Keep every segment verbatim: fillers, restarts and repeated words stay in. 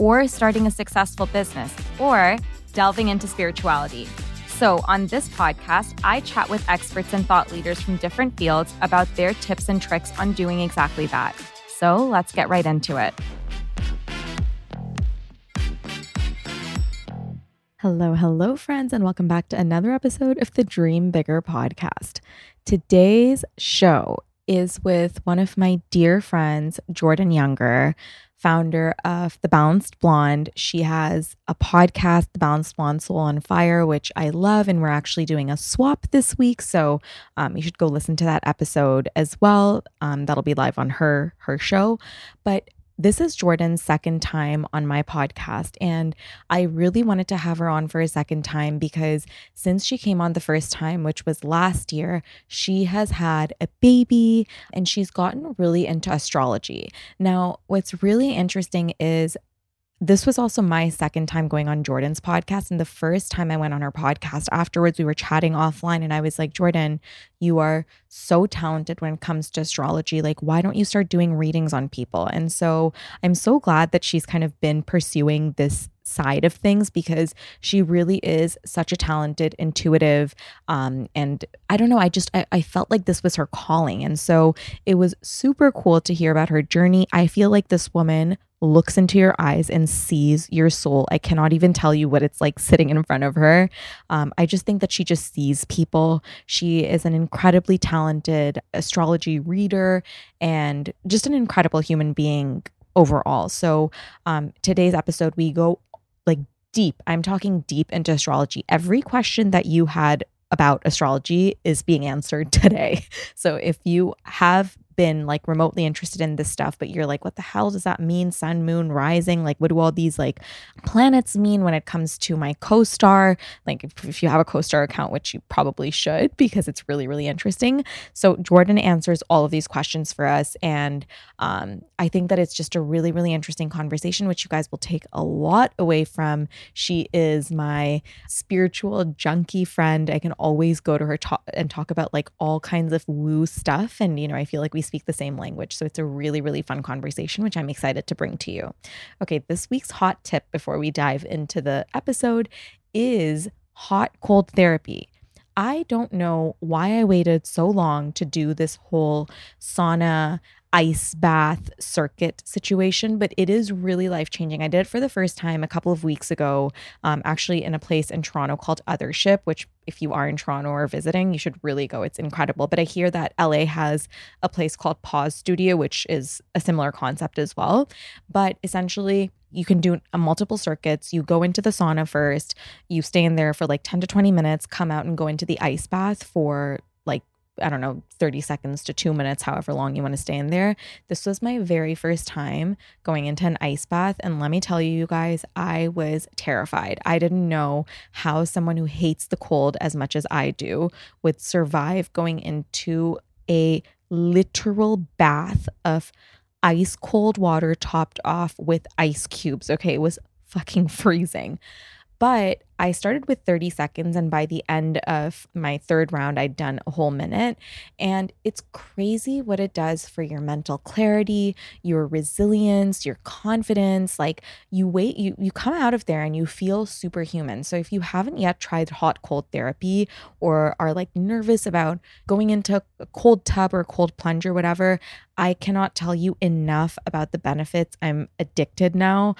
or starting a successful business, or delving into spirituality. So on this podcast, I chat with experts and thought leaders from different fields about their tips and tricks on doing exactly that. So let's get right into it. Hello, hello, friends, and welcome back to another episode of the Dream Bigger Podcast. Today's show is with one of my dear friends, Jordan Younger, founder of The Balanced Blonde. She has a podcast, The Balanced Blonde, Soul on Fire, which I love, and we're actually doing a swap this week, so um, you should go listen to that episode as well. Um, that'll be live on her her show, but this is Jordan's second time on my podcast, and I really wanted to have her on for a second time because since she came on the first time, which was last year, she has had a baby and she's gotten really into astrology. Now, what's really interesting is this was also my second time going on Jordan's podcast. And the first time I went on her podcast afterwards, we were chatting offline and I was like, Jordan, you are so talented when it comes to astrology. Like, why don't you start doing readings on people? And so I'm so glad that she's kind of been pursuing this side of things because she really is such a talented, intuitive, um, and I don't know, I just, I, I felt like this was her calling. And so it was super cool to hear about her journey. I feel like this woman looks into your eyes and sees your soul. I cannot even tell you what it's like sitting in front of her. Um, I just think that she just sees people. She is an incredibly talented astrology reader and just an incredible human being overall. So um, today's episode, we go like deep. I'm talking deep into astrology. Every question that you had about astrology is being answered today. So if you have been like remotely interested in this stuff, but you're like, what the hell does that mean? Sun, moon, rising? Like, what do all these like planets mean when it comes to my co-star? Like if, if you have a co-star account, which you probably should, because it's really, really interesting. So Jordan answers all of these questions for us. And um, I think that it's just a really, really interesting conversation, which you guys will take a lot away from. She is my spiritual junkie friend. I can always go to her ta- and talk about like all kinds of woo stuff. And, you know, I feel like we speak the same language. So it's a really, really fun conversation, which I'm excited to bring to you. Okay, this week's hot tip before we dive into the episode is hot cold therapy. I don't know why I waited so long to do this whole sauna ice bath circuit situation, but it is really life-changing. I did it for the first time a couple of weeks ago, um, actually in a place in Toronto called Othership, which if you are in Toronto or visiting, you should really go. It's incredible. But I hear that L A has a place called Pause Studio, which is a similar concept as well. But essentially, you can do a multiple circuits. You go into the sauna first, you stay in there for like ten to twenty minutes, come out and go into the ice bath for like I don't know, thirty seconds to two minutes, however long you want to stay in there. This was my very first time going into an ice bath. And let me tell you, you guys, I was terrified. I didn't know how someone who hates the cold as much as I do would survive going into a literal bath of ice cold water topped off with ice cubes. Okay, it was fucking freezing. But I started with thirty seconds, and by the end of my third round, I'd done a whole minute. And it's crazy what it does for your mental clarity, your resilience, your confidence. Like you wait, you you come out of there and you feel superhuman. So if you haven't yet tried hot cold therapy or are like nervous about going into a cold tub or a cold plunge or whatever, I cannot tell you enough about the benefits. I'm addicted now.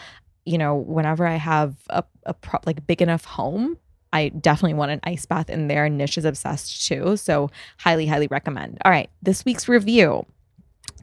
You know, whenever I have a, a pro- like big enough home, I definitely want an ice bath in there. Nish is obsessed too. So highly, highly recommend. All right. This week's review.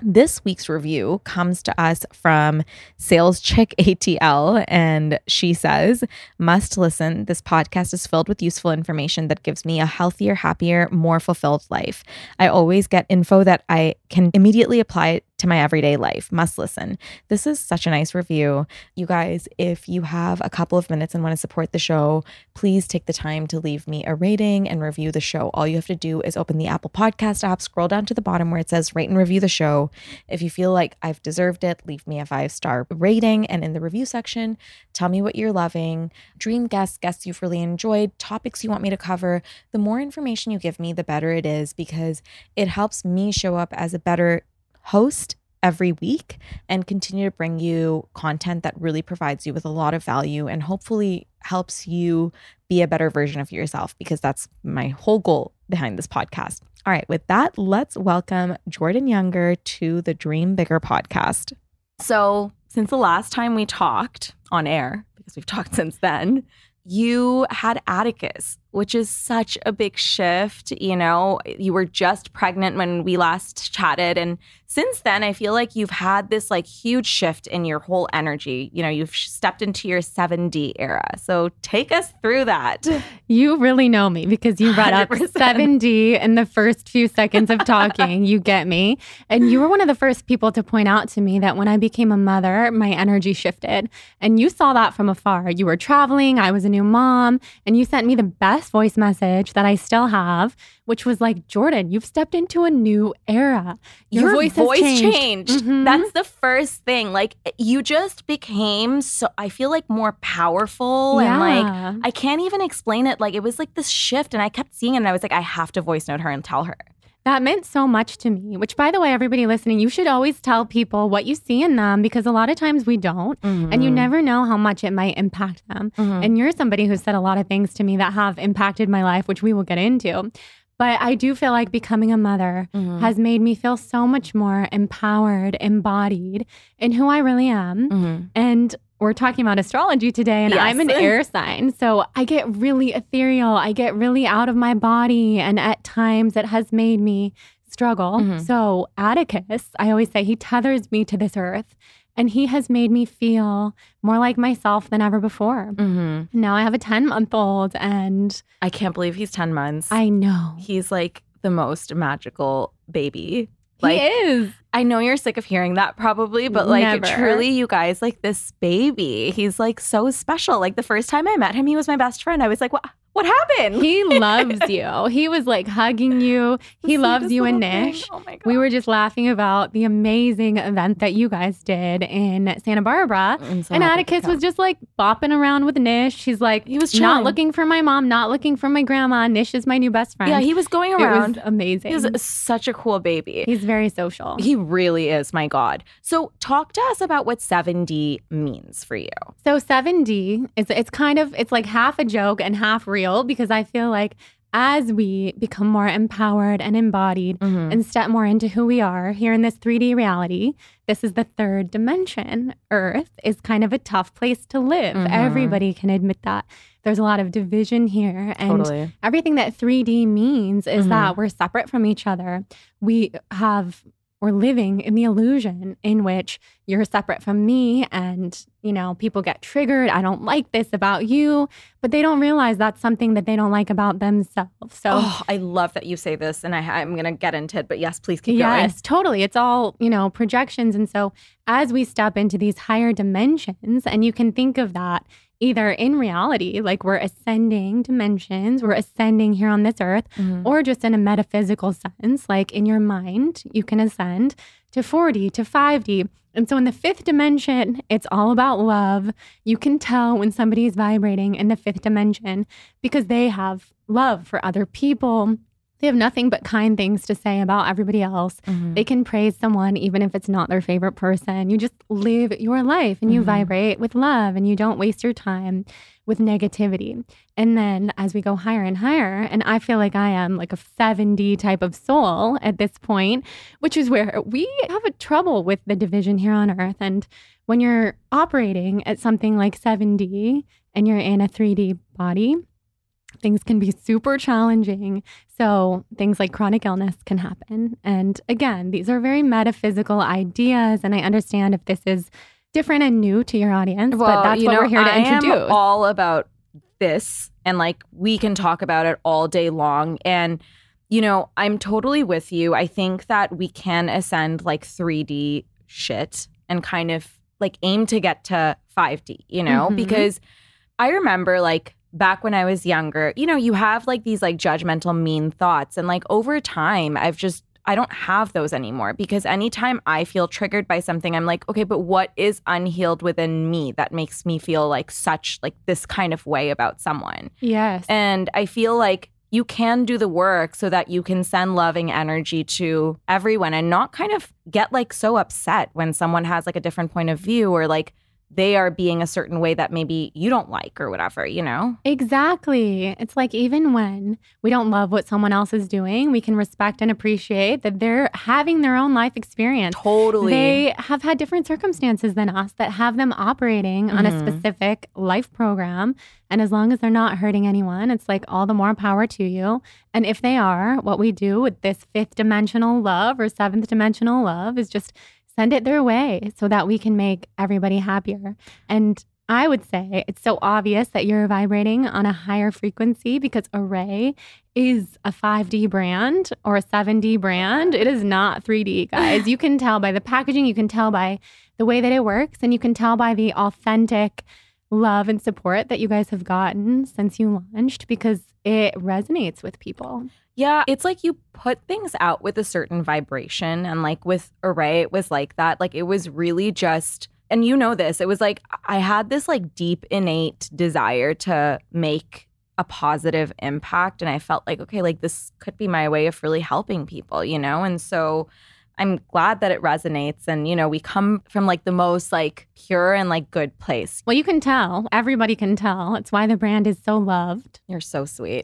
This week's review comes to us from Sales Chick A T L, and she says, must listen. This podcast is filled with useful information that gives me a healthier, happier, more fulfilled life. I always get info that I can immediately apply to my everyday life. Must listen. This is such a nice review. You guys, if you have a couple of minutes and want to support the show, please take the time to leave me a rating and review the show. All you have to do is open the Apple Podcast app, scroll down to the bottom where it says rate and review the show. If you feel like I've deserved it, leave me a five-star rating, and in the review section, tell me what you're loving, dream guests, guests you've really enjoyed, topics you want me to cover. The more information you give me, the better it is, because it helps me show up as a better host every week and continue to bring you content that really provides you with a lot of value and hopefully helps you be a better version of yourself, because that's my whole goal behind this podcast. All right, with that, let's welcome Jordan Younger to the Dream Bigger podcast. So since the last time we talked on air, because we've talked since then, you had Atticus, which is such a big shift. You know, you were just pregnant when we last chatted. And since then, I feel like you've had this like huge shift in your whole energy. You know, you've stepped into your seven D era. So take us through that. You really know me because you brought up one hundred percent seven D in the first few seconds of talking. You get me. And you were one of the first people to point out to me that when I became a mother, my energy shifted. And you saw that from afar. You were traveling. I was a new mom. And you sent me the best voice message that I still have, which was like, Jordan, you've stepped into a new era. Your, Your voice, voice has changed. changed. Mm-hmm. That's the first thing. Like, you just became so, I feel like, more powerful. Yeah. And like, I can't even explain it. Like, it was like this shift, and I kept seeing it, and I was like, I have to voice note her and tell her. That meant so much to me, which, by the way, everybody listening, you should always tell people what you see in them, because a lot of times we don't, mm-hmm. and you never know how much it might impact them. Mm-hmm. And you're somebody who said a lot of things to me that have impacted my life, which we will get into. But I do feel like becoming a mother mm-hmm. has made me feel so much more empowered, embodied in who I really am. Mm-hmm. And we're talking about astrology today, and yes. I'm an air sign. So I get really ethereal. I get really out of my body. And at times it has made me struggle. Mm-hmm. So Atticus, I always say, he tethers me to this earth. And he has made me feel more like myself than ever before. Mm-hmm. Now I have a ten-month-old, and I can't believe he's ten months. I know. He's like the most magical baby. Like, he is. I know you're sick of hearing that probably, but like Never. Truly, you guys, like this baby, he's like so special. Like the first time I met him, he was my best friend. I was like, what, what happened? He loves you. He was like hugging you. He loves you and Nish. Oh my God. We were just laughing about the amazing event that you guys did in Santa Barbara. So and Atticus was just like bopping around with Nish. He's like, he was chilling. Not looking for my mom, not looking for my grandma. Nish is my new best friend. Yeah, he was going around. It was amazing. He was such a cool baby. He's very social. He really is, my God. So talk to us about what seven D means for you. So seven D is it's kind of it's like half a joke and half real, because I feel like as we become more empowered and embodied mm-hmm. and step more into who we are here in this three D reality, this is the third dimension. Earth is kind of a tough place to live. Mm-hmm. Everybody can admit that. There's a lot of division here. And totally. Everything that three D means is mm-hmm. that we're separate from each other. We have... We're living in the illusion in which you're separate from me and, you know, people get triggered. I don't like this about you. But they don't realize that's something that they don't like about themselves. So oh, I love that you say this, and I, I'm going to get into it. But yes, please keep yes, going. Yes, totally. It's all, you know, projections. And so as we step into these higher dimensions, and you can think of that either in reality, like we're ascending dimensions, we're ascending here on this earth, mm-hmm. or just in a metaphysical sense, like in your mind, you can ascend to four D, to five D. And so in the fifth dimension, it's all about love. You can tell when somebody is vibrating in the fifth dimension because they have love for other people. They have nothing but kind things to say about everybody else. Mm-hmm. They can praise someone even if it's not their favorite person. You just live your life and you mm-hmm. vibrate with love and you don't waste your time with negativity. And then as we go higher and higher, and I feel like I am like a seven D type of soul at this point, which is where we have a trouble with the division here on Earth. And when you're operating at something like seven D and you're in a three D body, things can be super challenging. So things like chronic illness can happen. And again, these are very metaphysical ideas. And I understand if this is different and new to your audience, well, but that's you what know, we're here to I introduce. Am all about this. And like, we can talk about it all day long. And, you know, I'm totally with you. I think that we can ascend like three D shit and kind of like aim to get to five D, you know, mm-hmm. because I remember like, back when I was younger, you know, you have like these like judgmental, mean thoughts. And like over time, I've just, I don't have those anymore because anytime I feel triggered by something, I'm like, okay, but what is unhealed within me that makes me feel like such like this kind of way about someone? Yes. And I feel like you can do the work so that you can send loving energy to everyone and not kind of get like so upset when someone has like a different point of view or like, they are being a certain way that maybe you don't like or whatever, you know? Exactly. It's like even when we don't love what someone else is doing, we can respect and appreciate that they're having their own life experience. Totally. They have had different circumstances than us that have them operating mm-hmm. on a specific life program. And as long as they're not hurting anyone, it's like all the more power to you. And if they are, what we do with this fifth dimensional love or seventh dimensional love is just send it their way so that we can make everybody happier. And I would say it's so obvious that you're vibrating on a higher frequency because Array is a five D brand or a seven D brand. It is not three D, guys. You can tell by the packaging. You can tell by the way that it works. And you can tell by the authentic love and support that you guys have gotten since you launched because it resonates with people. Yeah, it's like you put things out with a certain vibration. And like with Array, it was like that. Like it was really just, and you know this, it was like I had this like deep innate desire to make a positive impact. And I felt like, okay, like this could be my way of really helping people, you know? And so I'm glad that it resonates. And, you know, we come from like the most like pure and like good place. Well, you can tell. Everybody can tell. It's why the brand is so loved. You're so sweet.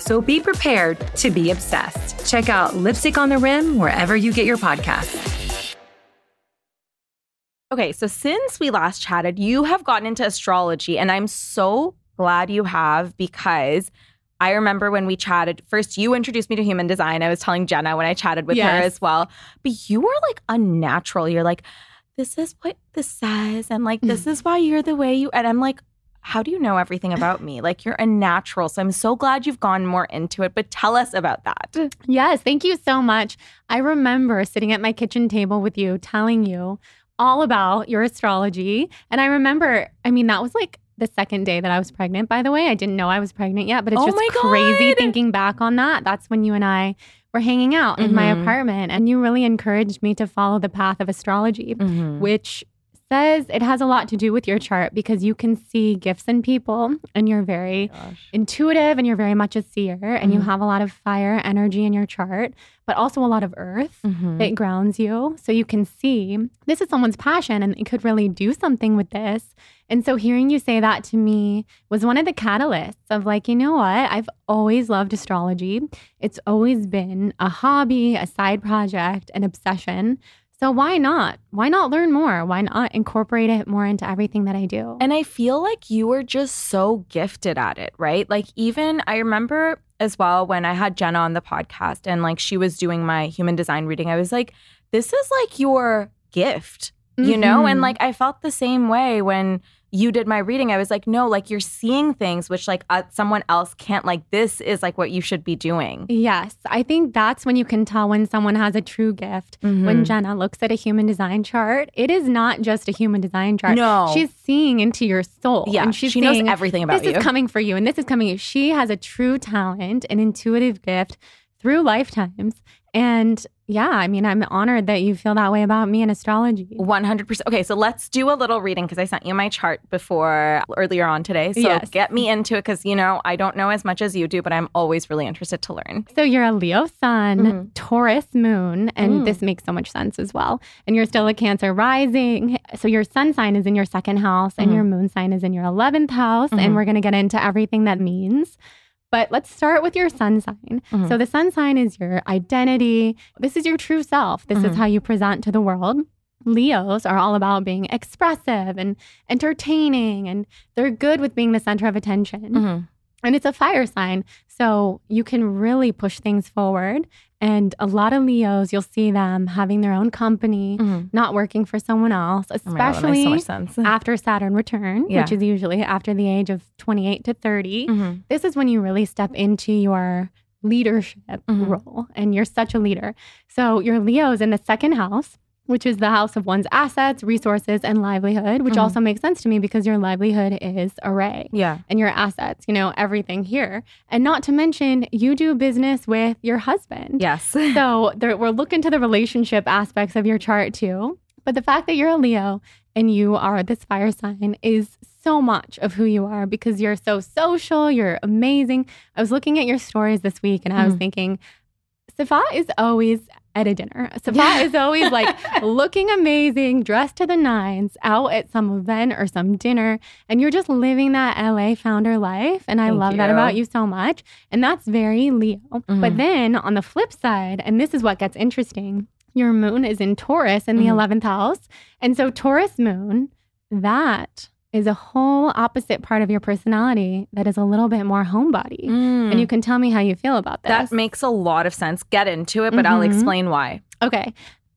So be prepared to be obsessed. Check out Lipstick on the Rim wherever you get your podcasts. Okay, so since we last chatted, you have gotten into astrology, and I'm so glad you have, because I remember when we chatted, first you introduced me to human design. I was telling Jenna when I chatted with yes. her as well, but you were like unnatural. You're like, this is what this says, and like, this is why you're the way you, and I'm like, how do you know everything about me? Like, you're a natural. So I'm so glad you've gone more into it. But tell us about that. Yes, thank you so much. I remember sitting at my kitchen table with you, telling you all about your astrology. And I remember, I mean, that was like the second day that I was pregnant, by the way. I didn't know I was pregnant yet, but it's oh just crazy thinking back on that. That's when you and I were hanging out mm-hmm. in my apartment, and you really encouraged me to follow the path of astrology, mm-hmm. which says it has a lot to do with your chart, because you can see gifts in people, and you're very oh intuitive, and you're very much a seer, and mm-hmm. you have a lot of fire energy in your chart, but also a lot of earth mm-hmm. that grounds you. So you can see this is someone's passion, and they could really do something with this. And so hearing you say that to me was one of the catalysts of like, you know what? I've always loved astrology. It's always been a hobby, a side project, an obsession. So why not? Why not learn more? Why not incorporate it more into everything that I do? And I feel like you were just so gifted at it, right? Like, even I remember as well when I had Jenna on the podcast, and like she was doing my human design reading, I was like, this is like your gift, mm-hmm. you know? And like, I felt the same way when you did my reading. I was like, no, like, you're seeing things which like uh, someone else can't. Like, this is like what you should be doing. Yes. I think that's when you can tell when someone has a true gift. Mm-hmm. When Jenna looks at a human design chart, it is not just a human design chart. No. She's seeing into your soul. Yeah. And she's she seeing, knows everything about this you. This is coming for you, and this is coming for you. She has a true talent, an intuitive gift through lifetimes. And yeah, I mean, I'm honored that you feel that way about me and astrology. one hundred percent. Okay, so let's do a little reading, because I sent you my chart before earlier on today. So yes. Get me into it, because, you know, I don't know as much as you do, but I'm always really interested to learn. So you're a Leo sun, mm-hmm. Taurus moon, and mm. this makes so much sense as well. And you're still a Cancer rising. So your sun sign is in your second house and mm-hmm. your moon sign is in your eleventh house. Mm-hmm. And we're going to get into everything that means. But let's start with your sun sign. Mm-hmm. So the sun sign is your identity. This is your true self. This mm-hmm. is how you present to the world. Leos are all about being expressive and entertaining, and they're good with being the center of attention. Mm-hmm. And it's a fire sign, so you can really push things forward. And a lot of Leos, you'll see them having their own company, mm-hmm. not working for someone else, especially oh God, so much sense. After Saturn return, yeah. which is usually after the age of twenty-eight to thirty. Mm-hmm. This is when you really step into your leadership mm-hmm. role, and you're such a leader. So your Leo's in the second house, which is the house of one's assets, resources, and livelihood, which mm-hmm. also makes sense to me, because your livelihood is Array. Yeah. And your assets, you know, everything here. And not to mention, you do business with your husband. Yes. So there, we're looking to the relationship aspects of your chart too. But the fact that you're a Leo and you are this fire sign is so much of who you are, because you're so social, you're amazing. I was looking at your stories this week, and I was mm. thinking, Safa is always at a dinner. Safa yeah. is always like looking amazing, dressed to the nines, out at some event or some dinner. And you're just living that L A founder life. And I Thank love you. That about you so much. And that's very Leo. Mm-hmm. But then on the flip side, and this is what gets interesting, your moon is in Taurus in the mm-hmm. eleventh house. And so Taurus moon, that is a whole opposite part of your personality that is a little bit more homebody. Mm. And you can tell me how you feel about this. That makes a lot of sense. Get into it, but mm-hmm. I'll explain why. Okay.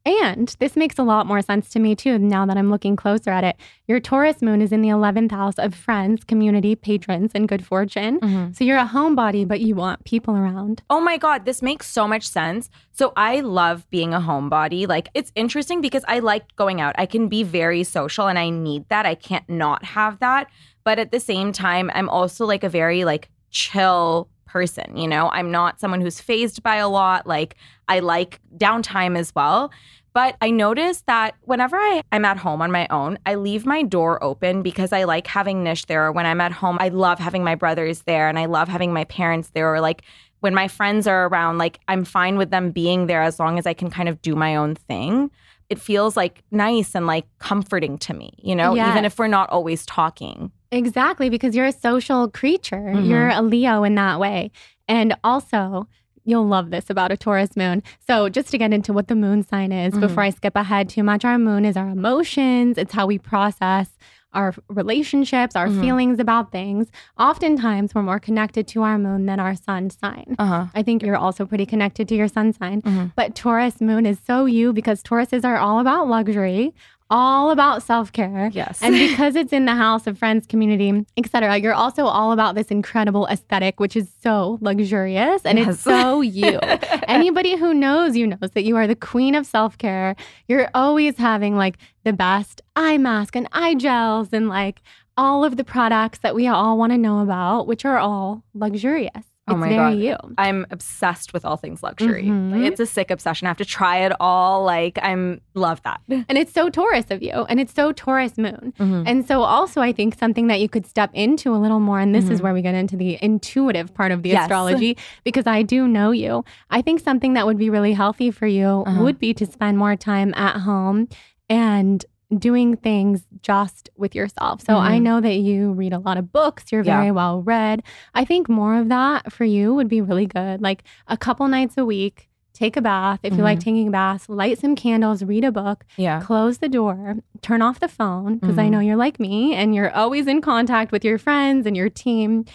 And this makes a lot more sense to me too, now that I'm looking closer at it. Your Taurus moon is in the eleventh house of friends, community, patrons, and good fortune. Mm-hmm. So you're a homebody, but you want people around. Oh my God, this makes so much sense. So I love being a homebody. Like, it's interesting because I like going out. I can be very social, and I need that. I can't not have that. But at the same time, I'm also like a very like chill person, you know? I'm not someone who's fazed by a lot. Like, I like downtime as well. But I noticed that whenever I, I'm at home on my own, I leave my door open because I like having Nish there. Or when I'm at home, I love having my brothers there and I love having my parents there. Or like when my friends are around, like I'm fine with them being there as long as I can kind of do my own thing. It feels like nice and like comforting to me, you know, yes. even if we're not always talking. Exactly, because you're a social creature. Mm-hmm. You're a Leo in that way. And also, you'll love this about a Taurus moon. So just to get into what the moon sign is, mm-hmm. before I skip ahead too much, our moon is our emotions. It's how we process our relationships, our mm-hmm. feelings about things. Oftentimes, we're more connected to our moon than our sun sign. Uh-huh. I think you're also pretty connected to your sun sign. Mm-hmm. But Taurus moon is so you because Tauruses are all about luxury, all about self-care. Yes. And because it's in the house of friends, community, et cetera, you're also all about this incredible aesthetic, which is so luxurious. And yes. it's so you. Anybody who knows you knows that you are the queen of self-care. You're always having like the best eye mask and eye gels and like all of the products that we all want to know about, which are all luxurious. It's oh my God. You. I'm obsessed with all things luxury. Mm-hmm. Like, it's a sick obsession. I have to try it all. Like, I'm love that. And it's so Taurus of you. And it's so Taurus moon. Mm-hmm. And so also, I think something that you could step into a little more, and this mm-hmm. is where we get into the intuitive part of the yes. astrology, because I do know you. I think something that would be really healthy for you uh-huh. would be to spend more time at home and doing things just with yourself. So mm-hmm. I know that you read a lot of books. You're very yeah. well read. I think more of that for you would be really good. Like a couple nights a week, take a bath. If mm-hmm. you like taking baths, light some candles, read a book, yeah. close the door, turn off the phone. Because mm-hmm. I know you're like me and you're always in contact with your friends and your team.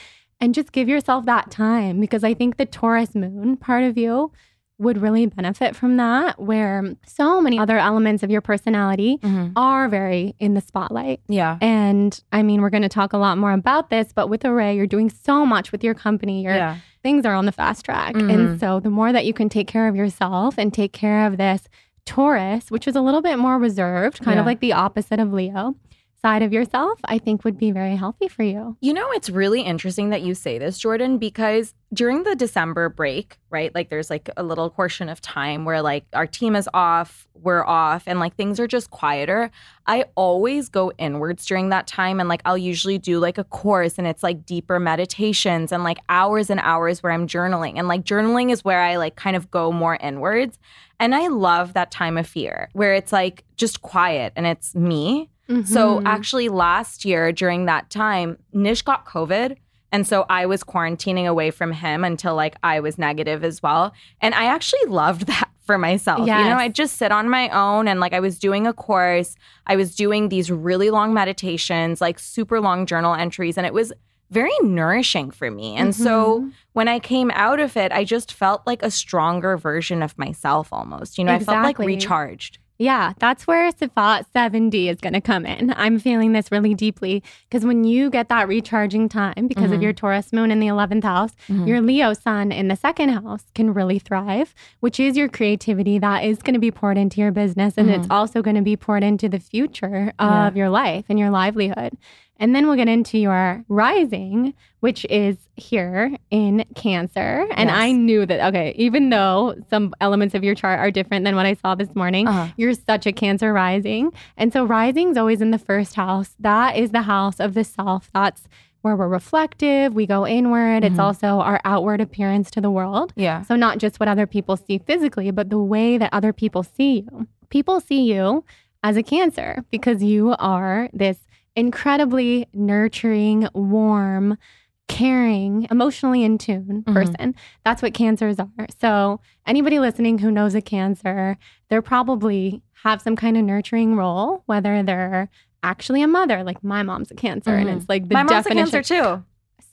And just give yourself that time, because I think the Taurus moon part of you would really benefit from that, where so many other elements of your personality mm-hmm. are very in the spotlight. Yeah. And I mean, we're going to talk a lot more about this, but with Array, you're doing so much with your company. Your yeah. things are on the fast track. Mm-hmm. And so the more that you can take care of yourself and take care of this Taurus, which is a little bit more reserved, kind yeah. of like the opposite of Leo, side of yourself, I think would be very healthy for you. You know, it's really interesting that you say this, Jordan, because during the December break, right, like there's like a little portion of time where like our team is off, we're off, and like things are just quieter. I always go inwards during that time, and like I'll usually do like a course, and it's like deeper meditations and like hours and hours where I'm journaling. And like journaling is where I like kind of go more inwards. And I love that time of fear where it's like just quiet and it's me. Mm-hmm. So actually last year during that time, Nish got COVID. And so I was quarantining away from him until like I was negative as well. And I actually loved that for myself. Yes. You know, I just sit on my own and like I was doing a course. I was doing these really long meditations, like super long journal entries. And it was very nourishing for me. And mm-hmm. so when I came out of it, I just felt like a stronger version of myself almost. You know, exactly. I felt like recharged. Yeah, that's where Sifat seven D is going to come in. I'm feeling this really deeply because when you get that recharging time because mm-hmm. of your Taurus moon in the eleventh house, mm-hmm. your Leo sun in the second house can really thrive, which is your creativity that is going to be poured into your business. And mm-hmm. it's also going to be poured into the future of yeah. your life and your livelihood. And then we'll get into your rising, which is here in Cancer. And yes. I knew that, okay, even though some elements of your chart are different than what I saw this morning, uh-huh. you're such a Cancer rising. And so rising is always in the first house. That is the house of the self. That's where we're reflective, we go inward. Mm-hmm. It's also our outward appearance to the world. Yeah. So not just what other people see physically, but the way that other people see you. People see you as a Cancer because you are this incredibly nurturing, warm, caring, emotionally in tune person. Mm-hmm. That's what Cancers are. So anybody listening who knows a Cancer, they're probably have some kind of nurturing role, whether they're actually a mother, like my mom's a Cancer. Mm-hmm. And it's like the my definition. My mom's a Cancer too.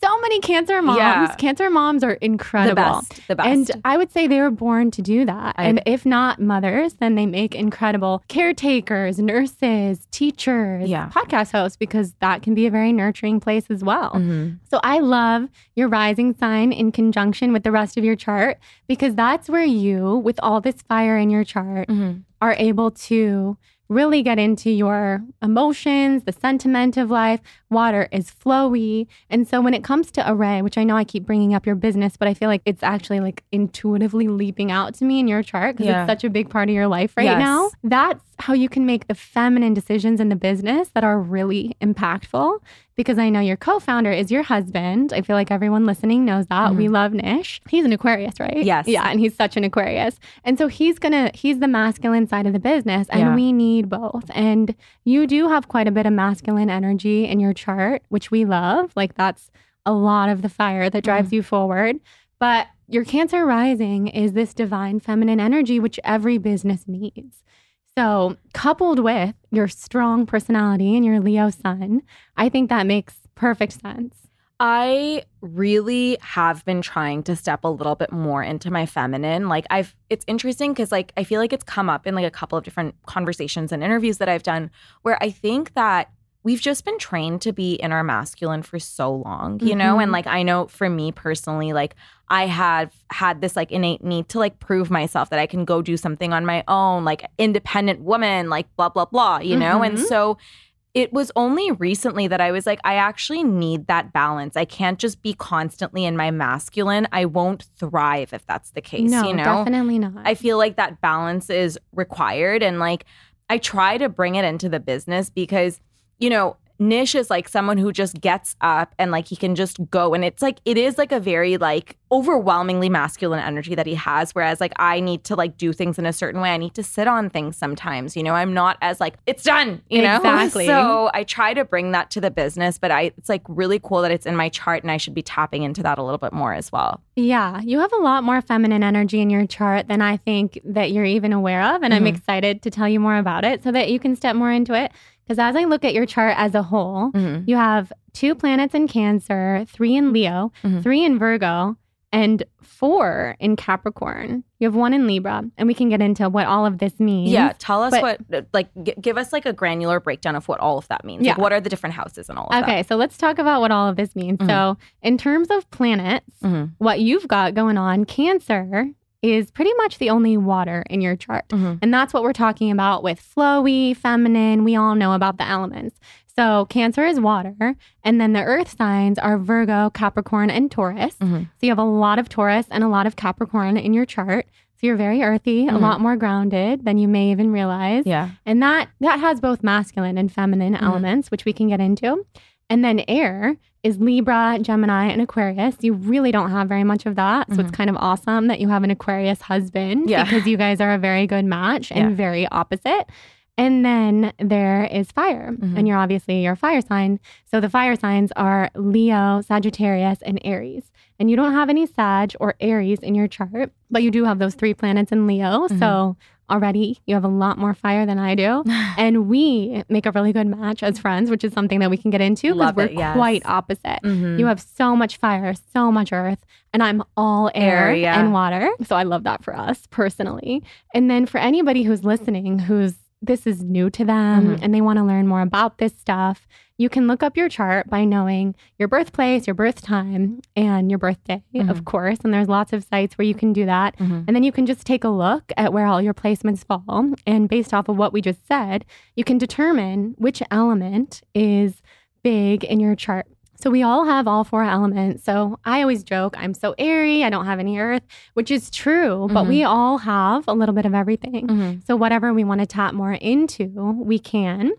So many Cancer moms. Yeah. Cancer moms are incredible. The best. The best. And I would say they were born to do that. I, and if not mothers, then they make incredible caretakers, nurses, teachers, yeah. podcast hosts, because that can be a very nurturing place as well. Mm-hmm. So I love your rising sign in conjunction with the rest of your chart, because that's where you, with all this fire in your chart, mm-hmm. are able to really get into your emotions, the sentiment of life. Water is flowy. And so when it comes to Array, which I know I keep bringing up your business, but I feel like it's actually like intuitively leaping out to me in your chart because yeah. it's such a big part of your life right yes. now. That's how you can make the feminine decisions in the business that are really impactful, because I know your co-founder is your husband. I feel like everyone listening knows that. Mm-hmm. We love Nish. He's an Aquarius, right? Yes. Yeah, and he's such an Aquarius. And so he's gonna, he's the masculine side of the business, and yeah. we need both. And you do have quite a bit of masculine energy in your chart, which we love. Like that's a lot of the fire that drives mm-hmm. you forward. But your Cancer rising is this divine feminine energy, which every business needs. So coupled with your strong personality and your Leo sun, I think that makes perfect sense. I really have been trying to step a little bit more into my feminine. Like I've, it's interesting because like I feel like it's come up in like a couple of different conversations and interviews that I've done where I think that we've just been trained to be in our masculine for so long, you mm-hmm. know? And like, I know for me personally, like I have had this like innate need to like prove myself that I can go do something on my own, like independent woman, like blah, blah, blah, you mm-hmm. know? And so it was only recently that I was like, I actually need that balance. I can't just be constantly in my masculine. I won't thrive if that's the case, no, you know? Definitely not. I feel like that balance is required. And like, I try to bring it into the business because, you know, Nish is like someone who just gets up and like he can just go. And it's like, it is like a very like overwhelmingly masculine energy that he has. Whereas like I need to like do things in a certain way. I need to sit on things sometimes, you know, I'm not as like, it's done, you know? Exactly. So I try to bring that to the business, but I it's like really cool that it's in my chart and I should be tapping into that a little bit more as well. Yeah, you have a lot more feminine energy in your chart than I think that you're even aware of. And mm-hmm. I'm excited to tell you more about it so that you can step more into it. Because as I look at your chart as a whole, mm-hmm. you have two planets in Cancer, three in Leo, mm-hmm. three in Virgo, and four in Capricorn. You have one in Libra, and we can get into what all of this means. Yeah, tell us but, what, like, g- give us like a granular breakdown of what all of that means. Yeah. Like, what are the different houses and all of okay, that? Okay, so let's talk about what all of this means. Mm-hmm. So in terms of planets, mm-hmm. what you've got going on, Cancer is pretty much the only water in your chart. Mm-hmm. And that's what we're talking about with flowy, feminine. We all know about the elements. So Cancer is water. And then the earth signs are Virgo, Capricorn, and Taurus. Mm-hmm. So you have a lot of Taurus and a lot of Capricorn in your chart. So you're very earthy, mm-hmm. a lot more grounded than you may even realize. Yeah. And that, that has both masculine and feminine mm-hmm. elements, which we can get into. And then air is Libra, Gemini, and Aquarius. You really don't have very much of that. So mm-hmm. it's kind of awesome that you have an Aquarius husband yeah. because you guys are a very good match and yeah. very opposite. And then there is fire. Mm-hmm. And you're obviously your fire sign. So the fire signs are Leo, Sagittarius, and Aries. And you don't have any Sag or Aries in your chart, but you do have those three planets in Leo. Mm-hmm. So already you have a lot more fire than I do. And we make a really good match as friends, which is something that we can get into because we're it, yes. quite opposite. Mm-hmm. You have so much fire, so much earth, and I'm all air, air yeah. and water. So I love that for us personally. And then for anybody who's listening, who's this is new to them mm-hmm. and they want to learn more about this stuff, you can look up your chart by knowing your birthplace, your birth time, and your birthday, mm-hmm. of course. And there's lots of sites where you can do that. Mm-hmm. And then you can just take a look at where all your placements fall. And based off of what we just said, you can determine which element is big in your chart. So we all have all four elements. So I always joke, I'm so airy, I don't have any earth, which is true, but mm-hmm. we all have a little bit of everything. Mm-hmm. So whatever we want to tap more into, we can.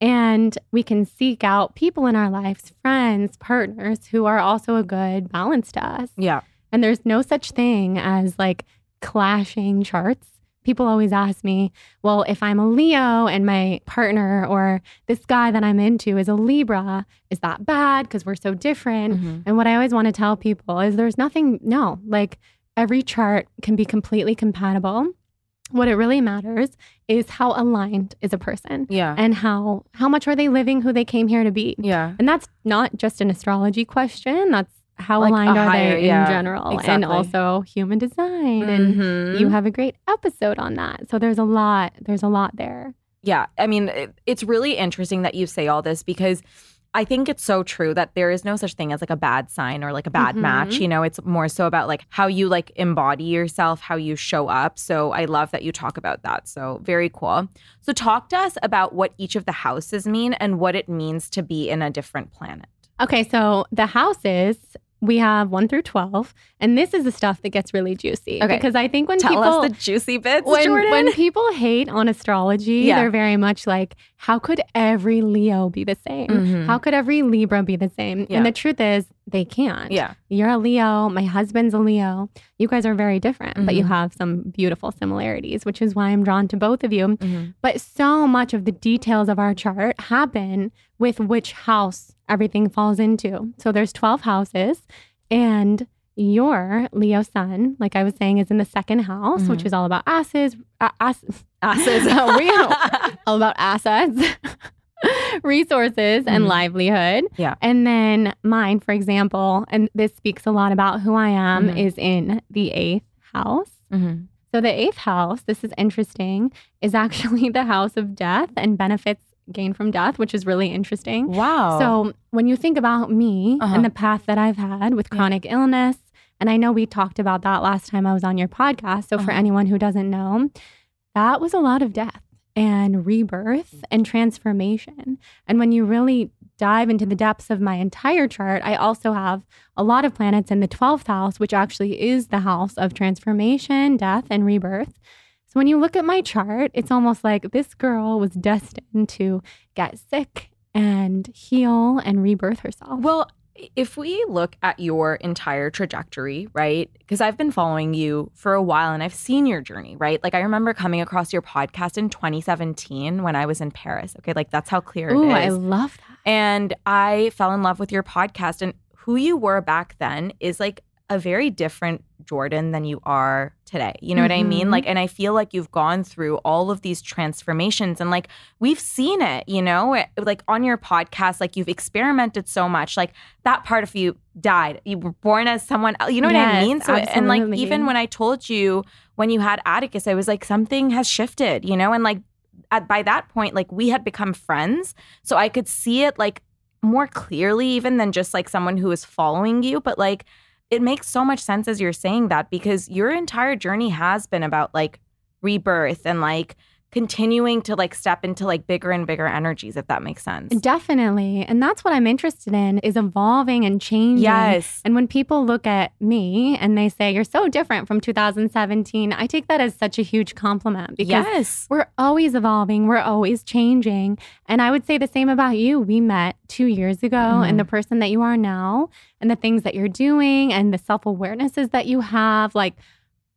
And we can seek out people in our lives, friends, partners who are also a good balance to us. Yeah. And there's no such thing as like clashing charts. People always ask me, well, if I'm a Leo and my partner or this guy that I'm into is a Libra, is that bad? Because we're so different. Mm-hmm. And what I always want to tell people is there's nothing, no, like every chart can be completely compatible. What it really matters is how aligned is a person. Yeah. And how, how much are they living who they came here to be? Yeah. And that's not just an astrology question. That's how like aligned are higher, they in yeah, general exactly. and also human design mm-hmm. and you have a great episode on that. So there's a lot, there's a lot there. Yeah. I mean, it, it's really interesting that you say all this because I think it's so true that there is no such thing as like a bad sign or like a bad mm-hmm. match. You know, it's more so about like how you like embody yourself, how you show up. So I love that you talk about that. So very cool. So talk to us about what each of the houses mean and what it means to be in a different planet. Okay, so the houses, we have one through twelve, and this is the stuff that gets really juicy. Okay. Because I think when Tell people... Tell us the juicy bits, when, Jordan. When people hate on astrology, yeah. they're very much like, how could every Leo be the same? Mm-hmm. How could every Libra be the same? Yeah. And the truth is, they can't. Yeah. You're a Leo. My husband's a Leo. You guys are very different, mm-hmm. but you have some beautiful similarities, which is why I'm drawn to both of you. Mm-hmm. But so much of the details of our chart happen with which house everything falls into. So there's twelve houses, and your Leo sun, like I was saying, is in the second house, mm-hmm. which is all about asses, uh, ass, asses, oh, real, all about assets, resources, mm-hmm. and livelihood. Yeah. And then mine, for example, and this speaks a lot about who I am, mm-hmm. is in the eighth house. Mm-hmm. So the eighth house, this is interesting, is actually the house of death and benefits gain from death, which is really interesting. Wow. So when you think about me uh-huh. and the path that I've had with chronic yeah. illness, and I know we talked about that last time I was on your podcast. So uh-huh. for anyone who doesn't know, that was a lot of death and rebirth and transformation. And when you really dive into the depths of my entire chart, I also have a lot of planets in the twelfth house, which actually is the house of transformation, death, and rebirth. So when you look at my chart, it's almost like this girl was destined to get sick and heal and rebirth herself. Well, if we look at your entire trajectory, right, because I've been following you for a while and I've seen your journey, right? Like I remember coming across your podcast in twenty seventeen when I was in Paris. Okay, like that's how clear Ooh, it is. I love that. And I fell in love with your podcast, and who you were back then is like a very different Jordan than you are today. You know mm-hmm. what I mean? Like, and I feel like you've gone through all of these transformations, and like we've seen it, you know, like on your podcast, like you've experimented so much, like that part of you died. You were born as someone else. You know what yes, I mean? So, absolutely. And like, even when I told you when you had Atticus, I was like, something has shifted, you know? And like at, by that point, like we had become friends. So I could see it like more clearly even than just like someone who is following you. But like, it makes so much sense as you're saying that, because your entire journey has been about like rebirth and like continuing to like step into like bigger and bigger energies, if that makes sense. Definitely. And that's what I'm interested in, is evolving and changing. Yes. And when people look at me and they say, you're so different from two thousand seventeen, I take that as such a huge compliment, because yes. we're always evolving. We're always changing. And I would say the same about you. We met two years ago mm-hmm. and the person that you are now and the things that you're doing and the self-awarenesses that you have, like,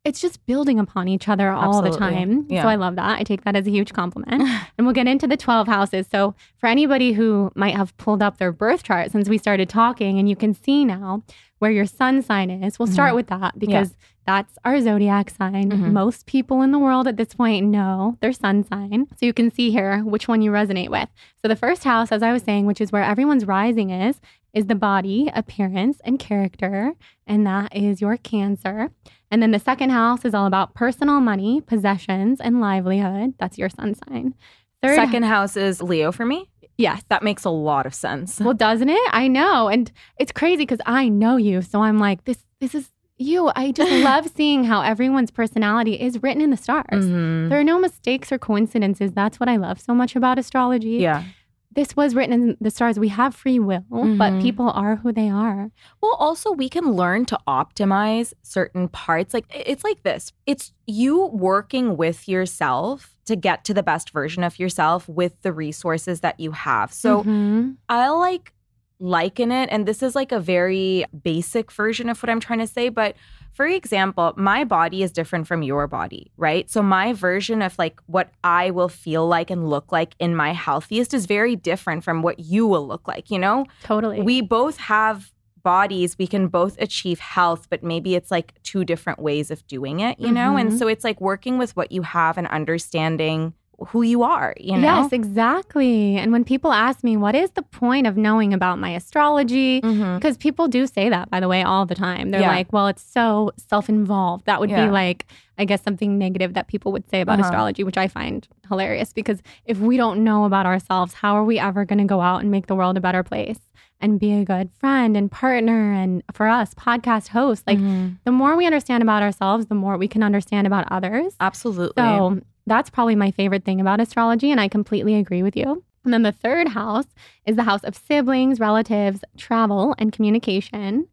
it's just building upon each other all Absolutely. The time. Yeah. So I love that. I take that as a huge compliment. And we'll get into the twelve houses. So for anybody who might have pulled up their birth chart since we started talking, and you can see now where your sun sign is, we'll start mm-hmm. with that, because yeah. that's our zodiac sign. Mm-hmm. Most people in the world at this point know their sun sign. So you can see here which one you resonate with. So the first house, as I was saying, which is where everyone's rising is, is the body, appearance, and character. And that is your Cancer. And then the second house is all about personal money, possessions, and livelihood. That's your sun sign. Third Second house is Leo for me? Yes. That makes a lot of sense. Well, doesn't it? I know. And it's crazy because I know you. So I'm like, this this is you. I just love seeing how everyone's personality is written in the stars. Mm-hmm. There are no mistakes or coincidences. That's what I love so much about astrology. Yeah. This was written in the stars. We have free will, mm-hmm. but people are who they are. Well, also, we can learn to optimize certain parts. Like, it's like this. It's you working with yourself to get to the best version of yourself with the resources that you have. So mm-hmm. I'll like liken it, and this is like a very basic version of what I'm trying to say, but for example, my body is different from your body, right? So my version of like what I will feel like and look like in my healthiest is very different from what you will look like, you know? Totally. We both have bodies. We can both achieve health, but maybe it's like two different ways of doing it, you mm-hmm. know? And so it's like working with what you have and understanding who you are, you know? Yes, exactly. And when people ask me, what is the point of knowing about my astrology? Because mm-hmm. people do say that, by the way, all the time. They're yeah. like, well, it's so self-involved. That would yeah. be like, I guess, something negative that people would say about uh-huh. astrology, which I find hilarious. Because if we don't know about ourselves, how are we ever going to go out and make the world a better place? And be a good friend and partner, and for us, podcast hosts. Like, mm-hmm. the more we understand about ourselves, the more we can understand about others. Absolutely. So that's probably my favorite thing about astrology, and I completely agree with you. And then the third house is the house of siblings, relatives, travel, and communication.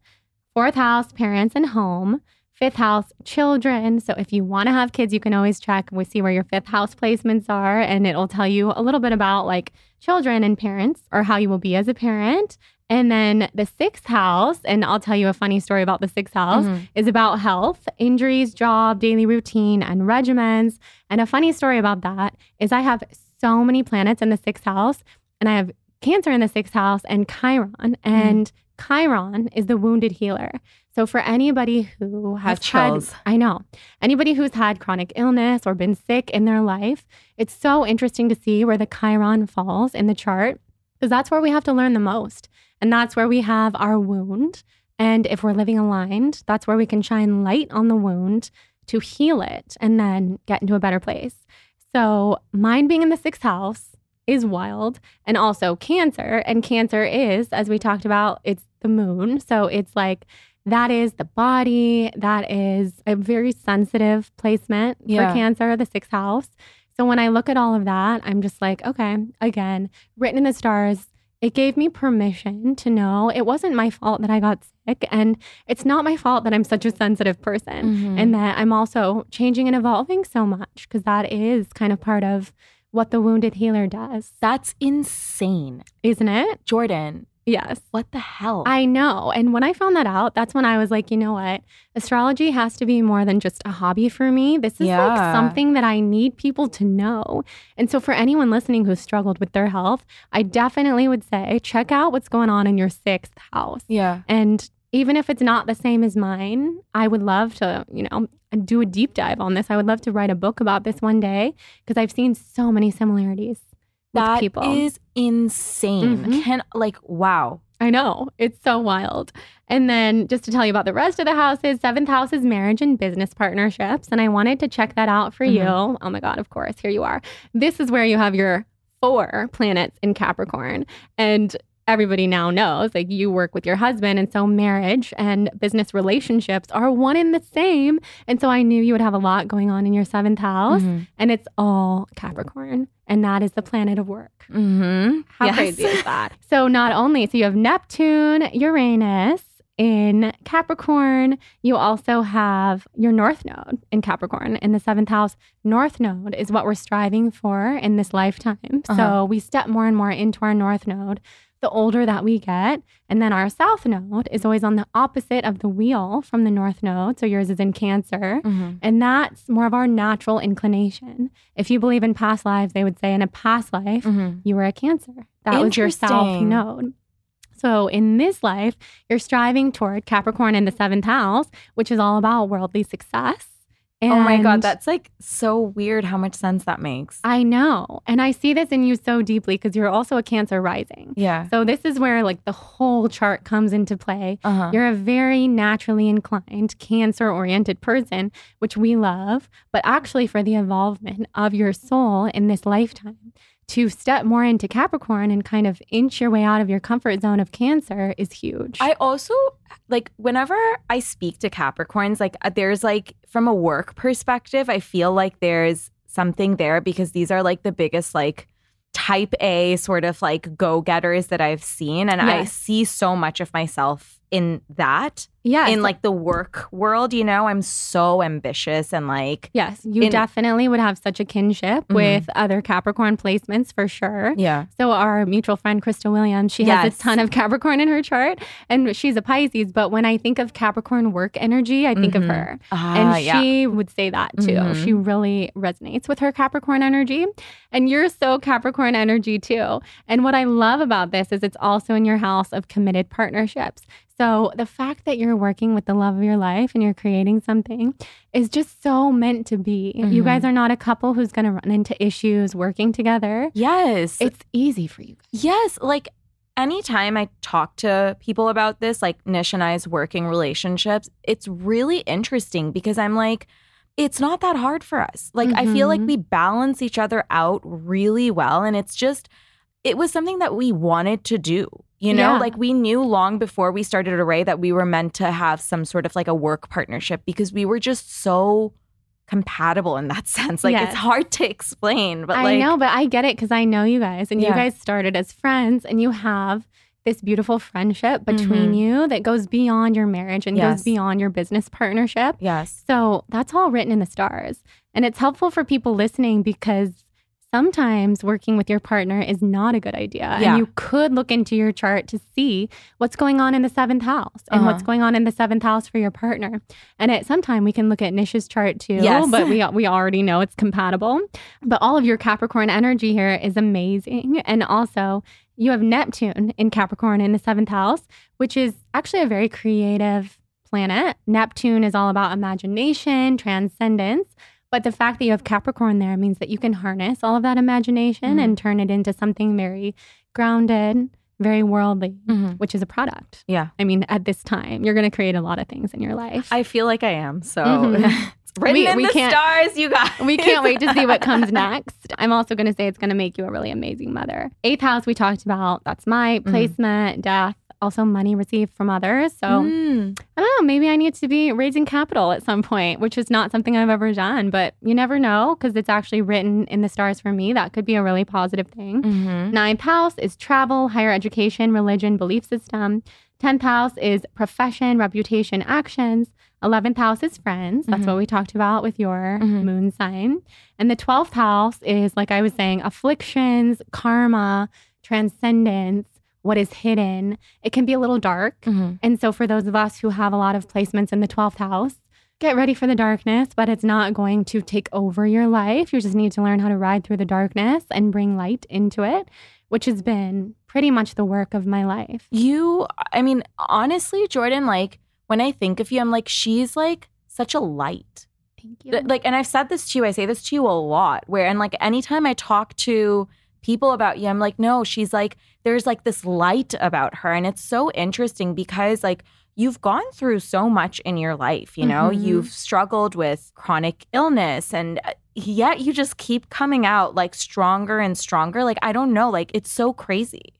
Fourth house, parents and home. Fifth house, children. So if you want to have kids, you can always check. We see where your fifth house placements are, and it'll tell you a little bit about like children and parents, or how you will be as a parent. And then the sixth house, and I'll tell you a funny story about the sixth house, mm-hmm. is about health, injuries, job, daily routine, and regimens. And a funny story about that is I have so many planets in the sixth house, and I have Cancer in the sixth house and Chiron. Mm-hmm. And Chiron is the wounded healer. So for anybody who has had, I know, anybody who's had chronic illness or been sick in their life, it's so interesting to see where the Chiron falls in the chart, because that's where we have to learn the most. And that's where we have our wound. And if we're living aligned, that's where we can shine light on the wound to heal it and then get into a better place. So mine being in the sixth house is wild. And also Cancer. And Cancer is, as we talked about, it's the moon. So it's like, that is the body. That is a very sensitive placement yeah. for Cancer, the sixth house. So when I look at all of that, I'm just like, okay, again, written in the stars. It gave me permission to know it wasn't my fault that I got sick, and it's not my fault that I'm such a sensitive person, mm-hmm. and that I'm also changing and evolving so much, because that is kind of part of what the wounded healer does. That's insane. Isn't it? Jordan. Yes. What the hell? I know. And when I found that out, that's when I was like, you know what? Astrology has to be more than just a hobby for me. This is yeah. like something that I need people to know. And so for anyone listening who struggled with their health, I definitely would say, check out what's going on in your sixth house. Yeah. And even if it's not the same as mine, I would love to, you know, do a deep dive on this. I would love to write a book about this one day, because I've seen so many similarities. That people. Is insane. Mm-hmm. Can like, wow. I know. It's so wild. And then just to tell you about the rest of the houses, seventh house is marriage and business partnerships. And I wanted to check that out for mm-hmm. you. Oh my God, of course. Here you are. This is where you have your four planets in Capricorn. And everybody now knows, like, you work with your husband. And so marriage and business relationships are one in the same. And so I knew you would have a lot going on in your seventh house. Mm-hmm. And it's all Capricorn. And that is the planet of work. Mm-hmm. How yes. crazy is that? So not only, so you have Neptune, Uranus in Capricorn. You also have your North Node in Capricorn in the seventh house. North Node is what we're striving for in this lifetime. Uh-huh. So we step more and more into our North Node the older that we get. And then our South Node is always on the opposite of the wheel from the North Node. So yours is in Cancer. Mm-hmm. And that's more of our natural inclination. If you believe in past lives, they would say in a past life, mm-hmm. you were a Cancer. That was your South Node. So in this life, you're striving toward Capricorn in the seventh house, which is all about worldly success. And oh my God, that's like so weird how much sense that makes. I know. And I see this in you so deeply, because you're also a Cancer rising. Yeah. So this is where like the whole chart comes into play. Uh-huh. You're a very naturally inclined, Cancer-oriented person, which we love, but actually for the evolvement of your soul in this lifetime, to step more into Capricorn and kind of inch your way out of your comfort zone of Cancer is huge. I also, like, whenever I speak to Capricorns, like, there's, like, from a work perspective, I feel like there's something there, because these are, like, the biggest, like, type A sort of, like, go-getters that I've seen. And yes. I see so much of myself in that. Yeah. In, like, the work world, you know, I'm so ambitious and, like... Yes, you in- definitely would have such a kinship mm-hmm. with other Capricorn placements, for sure. Yeah. So our mutual friend, Krista Williams, she yes. has a ton of Capricorn in her chart, and she's a Pisces. But when I think of Capricorn work energy, I think mm-hmm. of her. Uh, and she yeah. would say that, too. Mm-hmm. She really resonates with her Capricorn energy. And you're so Capricorn energy, too. And what I love about this is it's also in your house of committed partnerships. So the fact that you're you're working with the love of your life and you're creating something is just so meant to be. Mm-hmm. You guys are not a couple who's going to run into issues working together. Yes. It's easy for you guys. Yes. Like, anytime I talk to people about this, like Nish and I's working relationships, it's really interesting because I'm like, it's not that hard for us. Like, mm-hmm. I feel like we balance each other out really well. And it's just, it was something that we wanted to do. You know, yeah. like we knew long before we started Array that we were meant to have some sort of like a work partnership because we were just so compatible in that sense. Like yes. it's hard to explain. But I like, know, but I get it because I know you guys and yeah. you guys started as friends and you have this beautiful friendship between mm-hmm. you that goes beyond your marriage and yes. goes beyond your business partnership. Yes. So that's all written in the stars. And it's helpful for people listening because sometimes working with your partner is not a good idea. Yeah. And you could look into your chart to see what's going on in the seventh house and uh-huh. what's going on in the seventh house for your partner. And at some time, we can look at Nish's chart too, yes. but we we already know it's compatible. But all of your Capricorn energy here is amazing. And also, you have Neptune in Capricorn in the seventh house, which is actually a very creative planet. Neptune is all about imagination, transcendence. But the fact that you have Capricorn there means that you can harness all of that imagination mm-hmm. and turn it into something very grounded, very worldly, mm-hmm. which is a product. Yeah. I mean, at this time, you're going to create a lot of things in your life. I feel like I am. So mm-hmm. it's written we, in we the stars, you guys. We can't wait to see what comes next. I'm also going to say it's going to make you a really amazing mother. Eighth house we talked about. That's my placement, mm-hmm. death. Also money received from others. So mm. I don't know, maybe I need to be raising capital at some point, which is not something I've ever done, but you never know because it's actually written in the stars for me. That could be a really positive thing. Mm-hmm. Ninth house is travel, higher education, religion, belief system. Tenth house is profession, reputation, actions. Eleventh house is friends. That's mm-hmm. what we talked about with your mm-hmm. moon sign. And the twelfth house is, like I was saying, afflictions, karma, transcendence, what is hidden. It can be a little dark. Mm-hmm. And so for those of us who have a lot of placements in the twelfth house, get ready for the darkness, but it's not going to take over your life. You just need to learn how to ride through the darkness and bring light into it, which has been pretty much the work of my life. You, I mean, honestly, Jordan, like when I think of you, I'm like, she's like such a light. Thank you. Like, and I've said this to you, I say this to you a lot where, and like anytime I talk to people about you, I'm like, no, she's like, there's like this light about her. And it's so interesting because like you've gone through so much in your life, you know, mm-hmm. you've struggled with chronic illness and yet you just keep coming out like stronger and stronger. Like, I don't know, like it's so crazy.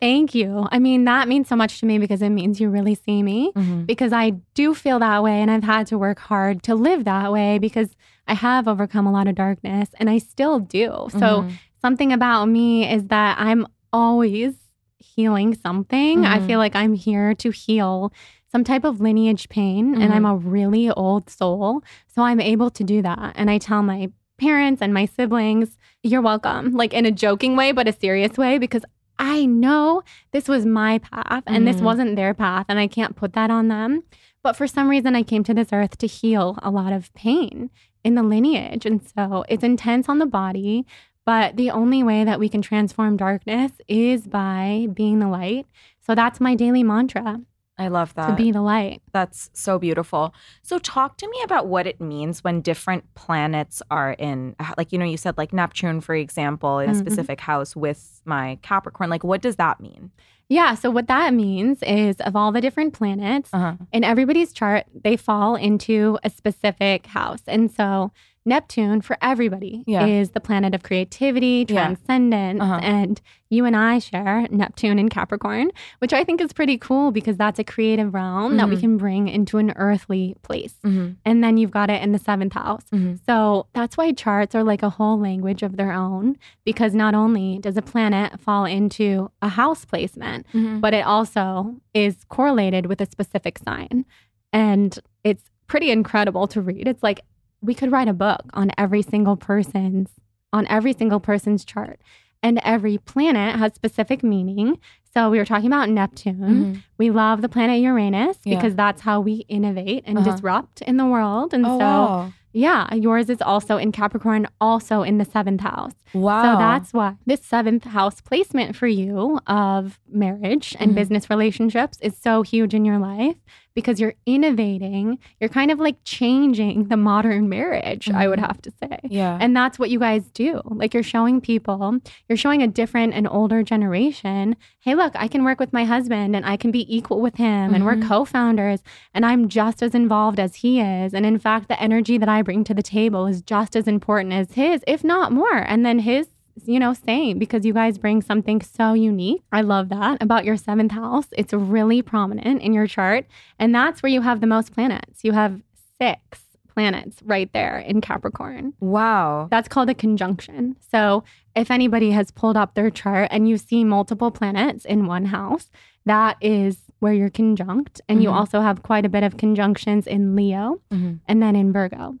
Thank you. I mean, that means so much to me because it means you really see me mm-hmm. because I do feel that way. And I've had to work hard to live that way because I have overcome a lot of darkness and I still do. So mm-hmm. something about me is that I'm always healing something. Mm-hmm. I feel like I'm here to heal some type of lineage pain, mm-hmm. and I'm a really old soul. So I'm able to do that. And I tell my parents and my siblings, you're welcome, like in a joking way, but a serious way, because I know this was my path and mm-hmm. this wasn't their path, and I can't put that on them. But for some reason, I came to this earth to heal a lot of pain in the lineage. And so it's intense on the body. But the only way that we can transform darkness is by being the light. So that's my daily mantra. I love that. To be the light. That's so beautiful. So talk to me about what it means when different planets are in, like, you know, you said like Neptune, for example, in a mm-hmm. specific house with my Capricorn. Like, what does that mean? Yeah. So what that means is of all the different planets uh-huh. in everybody's chart, they fall into a specific house. And so Neptune for everybody yeah. is the planet of creativity, transcendence, yeah. uh-huh. and you and I share Neptune in Capricorn, which I think is pretty cool because that's a creative realm mm-hmm. that we can bring into an earthly place. Mm-hmm. And then you've got it in the seventh house. Mm-hmm. So that's why charts are like a whole language of their own, because not only does a planet fall into a house placement, mm-hmm. but it also is correlated with a specific sign. And it's pretty incredible to read. It's like, we could write a book on every single person's, on every single person's chart. And every planet has specific meaning. So we were talking about Neptune. Mm-hmm. We love the planet Uranus yeah. because that's how we innovate and uh-huh. disrupt in the world. And oh, so, wow. yeah, yours is also in Capricorn, also in the seventh house. Wow. So that's why this seventh house placement for you of marriage and mm-hmm. business relationships is so huge in your life. because you're innovating. You're kind of like changing the modern marriage, mm-hmm. I would have to say. Yeah. And that's what you guys do. Like, you're showing people, you're showing a different and older generation, hey, look, I can work with my husband and I can be equal with him, mm-hmm. and we're co-founders and I'm just as involved as he is. And in fact, the energy that I bring to the table is just as important as his, if not more. And then his, you know, same, because you guys bring something so unique. I love that about your seventh house. It's really prominent in your chart. And that's where you have the most planets. You have six planets right there in Capricorn. Wow. That's called a conjunction. So if anybody has pulled up their chart and you see multiple planets in one house, that is where you're conjunct. And mm-hmm. you also have quite a bit of conjunctions in Leo, mm-hmm. and then in Virgo.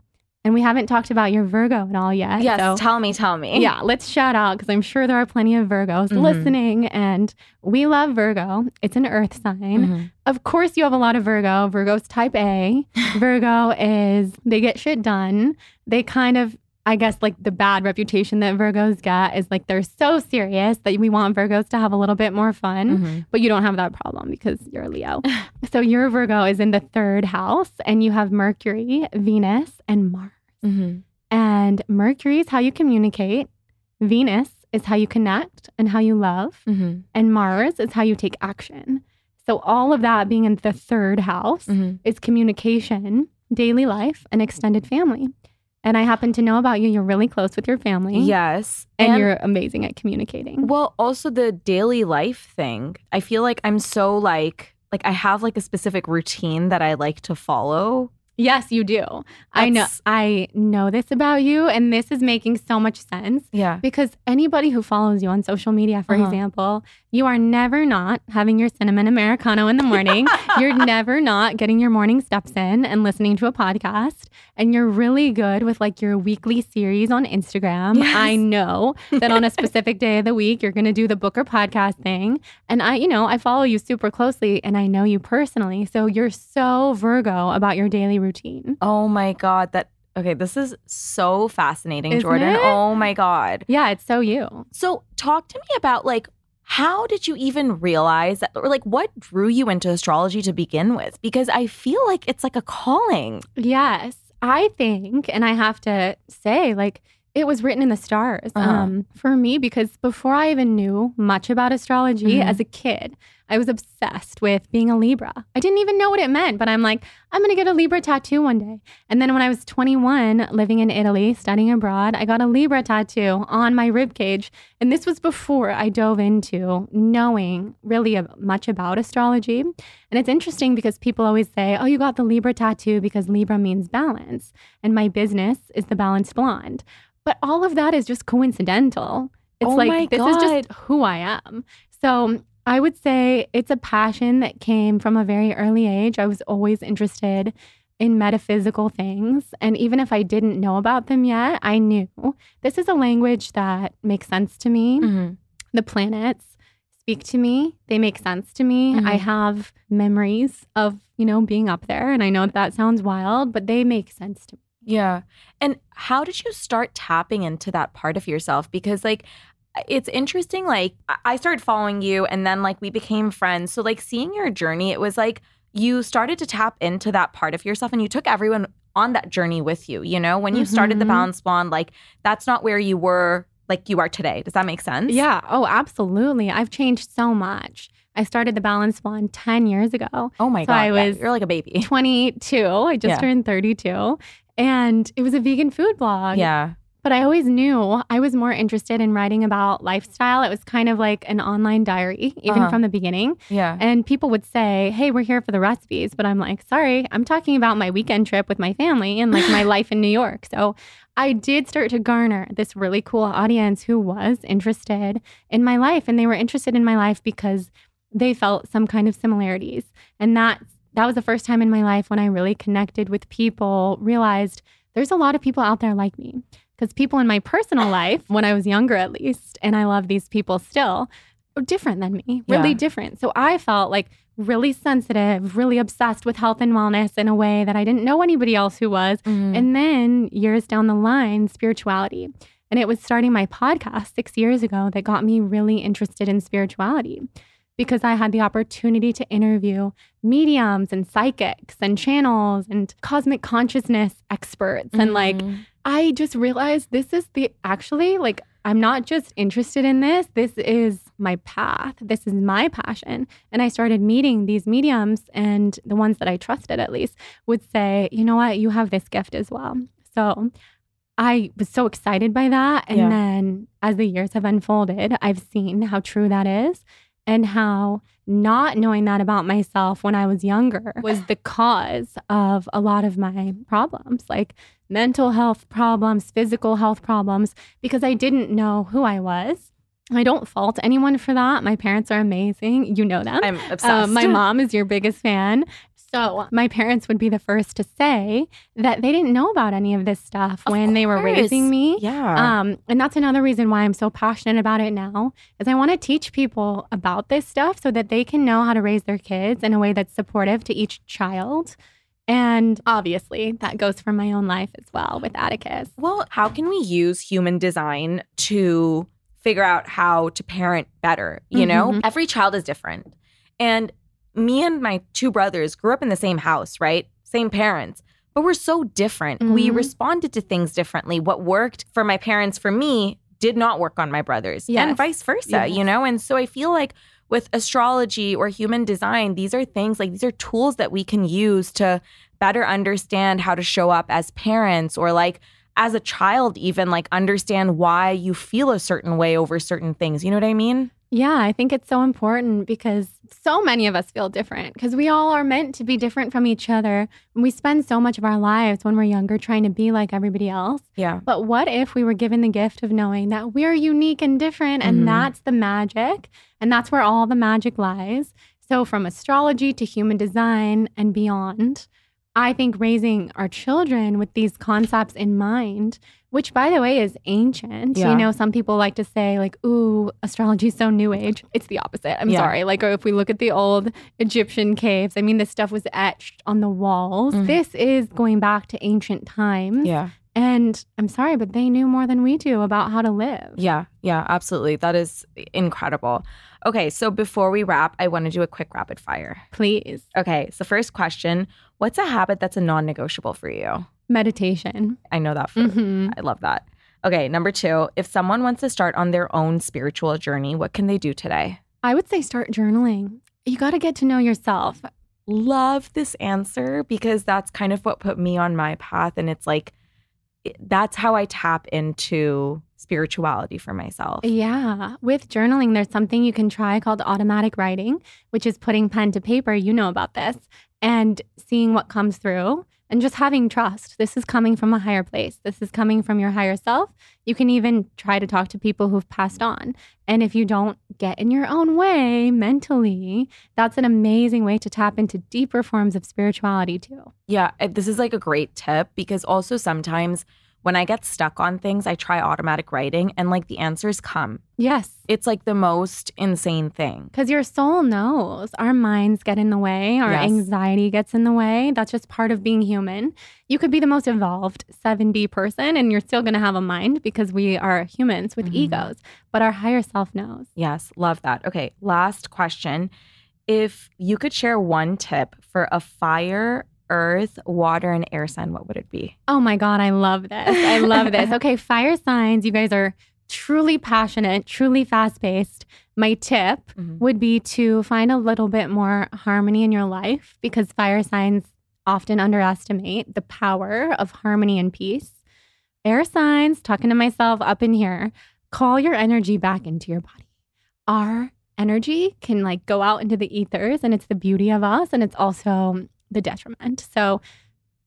And we haven't talked about your Virgo at all yet. Yes, so, tell me, tell me. Yeah, let's shout out, because I'm sure there are plenty of Virgos mm-hmm. listening, and we love Virgo. It's an earth sign. Mm-hmm. Of course you have a lot of Virgo. Virgo's type A. Virgo is, they get shit done. They kind of, I guess, like the bad reputation that Virgos get is like they're so serious that we want Virgos to have a little bit more fun, mm-hmm. but you don't have that problem because you're a Leo. So your Virgo is in the third house, and you have Mercury, Venus, and Mars. Mm-hmm. And Mercury is how you communicate. Venus is how you connect and how you love. Mm-hmm. And Mars is how you take action. So all of that being in the third house mm-hmm. is communication, daily life, and extended family. And I happen to know about you. You're really close with your family. Yes. And, and you're amazing at communicating. Well, also the daily life thing. I feel like I'm so like, like I have like a specific routine that I like to follow. Yes, you do. That's, I know. I know this about you, and this is making so much sense. Yeah. Because anybody who follows you on social media, for uh-huh. example, you are never not having your cinnamon Americano in the morning. You're never not getting your morning steps in and listening to a podcast. And you're really good with like your weekly series on Instagram. Yes. I know that on a specific day of the week, you're going to do the book or podcast thing. And I, you know, I follow you super closely and I know you personally. So you're so Virgo about your daily routine. Routine. Oh my God. That okay, this is so fascinating, Isn't Jordan. It? Oh my God. Yeah, it's so you. So talk to me about like, how did you even realize that, or like what drew you into astrology to begin with? Because I feel like it's like a calling. Yes, I think, and I have to say, like, it was written in the stars uh-huh. um, for me, because before I even knew much about astrology mm-hmm. as a kid, I was obsessed with being a Libra. I didn't even know what it meant, but I'm like, I'm going to get a Libra tattoo one day. And then when I was twenty-one, living in Italy, studying abroad, I got a Libra tattoo on my ribcage. And this was before I dove into knowing really much about astrology. And it's interesting because people always say, oh, you got the Libra tattoo because Libra means balance. And my business is The Balanced Blonde. But all of that is just coincidental. It's oh like, this God. Is just who I am. So I would say it's a passion that came from a very early age. I was always interested in metaphysical things. And even if I didn't know about them yet, I knew this is a language that makes sense to me. Mm-hmm. The planets speak to me. They make sense to me. Mm-hmm. I have memories of, you know, being up there. And I know that sounds wild, but they make sense to me. Yeah. And how did you start tapping into that part of yourself? Because like, it's interesting, like I started following you and then like we became friends. So like seeing your journey, it was like you started to tap into that part of yourself and you took everyone on that journey with you. You know, when you mm-hmm. started The Balanced Blonde, like that's not where you were like you are today. Does that make sense? Yeah. Oh, absolutely. I've changed so much. I started The Balanced Blonde ten years ago. Oh my so God. I was yeah, you're like a baby. twenty-two. I just yeah. turned thirty-two. And it was a vegan food blog. Yeah. But I always knew I was more interested in writing about lifestyle. It was kind of like an online diary, even uh-huh. from the beginning. Yeah. And people would say, hey, we're here for the recipes. But I'm like, sorry, I'm talking about my weekend trip with my family and like my life in New York. So I did start to garner this really cool audience who was interested in my life. And they were interested in my life because they felt some kind of similarities. And that that was the first time in my life when I really connected with people, realized there's a lot of people out there like me. Because people in my personal life, when I was younger at least, and I love these people still, are different than me, really yeah. different. So I felt like really sensitive, really obsessed with health and wellness in a way that I didn't know anybody else who was. Mm-hmm. And then years down the line, spirituality. And it was starting my podcast six years ago that got me really interested in spirituality. because I had the opportunity to interview mediums and psychics and channels and cosmic consciousness experts. Mm-hmm. And like, I just realized this is the actually like, I'm not just interested in this. This is my path. This is my passion. And I started meeting these mediums, and the ones that I trusted at least would say, you know what, you have this gift as well. So I was so excited by that. And yeah. then as the years have unfolded, I've seen how true that is and how not knowing that about myself when I was younger was the cause of a lot of my problems. Like, mental health problems, physical health problems, because I didn't know who I was. I don't fault anyone for that. My parents are amazing. You know them. I'm obsessed. Uh, my mom is your biggest fan. So my parents would be the first to say that they didn't know about any of this stuff of when course. They were raising me. Yeah. Um, and that's another reason why I'm so passionate about it now, is I want to teach people about this stuff so that they can know how to raise their kids in a way that's supportive to each child. And obviously, that goes for my own life as well with Atticus. Well, how can we use human design to figure out how to parent better? You mm-hmm. know, every child is different. And me and my two brothers grew up in the same house, right? Same parents. But we're so different. Mm-hmm. We responded to things differently. What worked for my parents, for me, did not work on my brothers. Yes. And vice versa, yes. you know? And so I feel like with astrology or human design, these are things like these are tools that we can use to better understand how to show up as parents, or like as a child, even like understand why you feel a certain way over certain things. You know what I mean? Yeah, I think it's so important because so many of us feel different because we all are meant to be different from each other. And we spend so much of our lives when we're younger trying to be like everybody else. Yeah. But what if we were given the gift of knowing that we're unique and different, and mm-hmm. that's the magic, and that's where all the magic lies. So from astrology to human design and beyond, I think raising our children with these concepts in mind, which, by the way, is ancient. Yeah. You know, some people like to say like, ooh, astrology is so new age. It's the opposite. I'm yeah. sorry. Like, or if we look at the old Egyptian caves, I mean, this stuff was etched on the walls. Mm-hmm. This is going back to ancient times. Yeah. And I'm sorry, but they knew more than we do about how to live. Yeah, yeah, absolutely. That is incredible. Okay, so before we wrap, I want to do a quick rapid fire. Please. Okay, so first question, what's a habit that's a non-negotiable for you? Meditation. I know that. For, mm-hmm. I love that. Okay, number two, if someone wants to start on their own spiritual journey, what can they do today? I would say start journaling. You got to get to know yourself. Love this answer, because that's kind of what put me on my path, and it's like, that's how I tap into spirituality for myself. Yeah. With journaling, there's something you can try called automatic writing, which is putting pen to paper, you know about this, and seeing what comes through and just having trust. This is coming from a higher place. This is coming from your higher self. You can even try to talk to people who've passed on. And if you don't get in your own way mentally, that's an amazing way to tap into deeper forms of spirituality too. Yeah, this is like a great tip, because also sometimes when I get stuck on things, I try automatic writing and like the answers come. Yes. It's like the most insane thing. Because your soul knows. Our minds get in the way. Our yes. anxiety gets in the way. That's just part of being human. You could be the most evolved seven D person and you're still going to have a mind, because we are humans with mm-hmm. egos. But our higher self knows. Yes. Love that. Okay. Last question. If you could share one tip for a fire, earth, water, and air sign, what would it be? Oh my God. I love this. I love this. Okay. Fire signs. You guys are truly passionate, truly fast-paced. My tip mm-hmm. would be to find a little bit more harmony in your life, because fire signs often underestimate the power of harmony and peace. Air signs, talking to myself up in here, call your energy back into your body. Our energy can like go out into the ethers, and it's the beauty of us, and it's also the detriment. So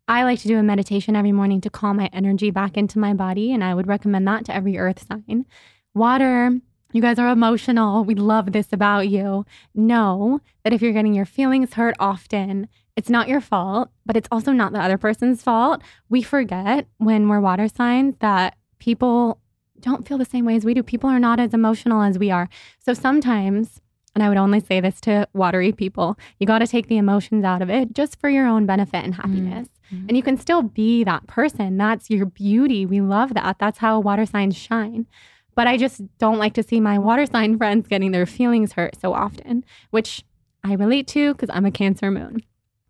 I like to do a meditation every morning to call my energy back into my body, and I would recommend that to every earth sign. Water, you guys are emotional. We love this about you. Know that if you're getting your feelings hurt often, it's not your fault, but it's also not the other person's fault. We forget when we're water signs that people don't feel the same way as we do. People are not as emotional as we are. So sometimes, and I would only say this to watery people, you got to take the emotions out of it just for your own benefit and happiness. Mm. And you can still be that person. That's your beauty. We love that. That's how water signs shine. But I just don't like to see my water sign friends getting their feelings hurt so often, which I relate to because I'm a Cancer moon.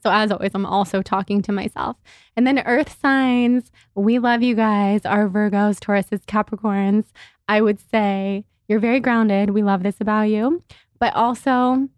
So as always, I'm also talking to myself. And then earth signs, we love you guys, our Virgos, Tauruses, Capricorns. I would say you're very grounded. We love this about you. But also,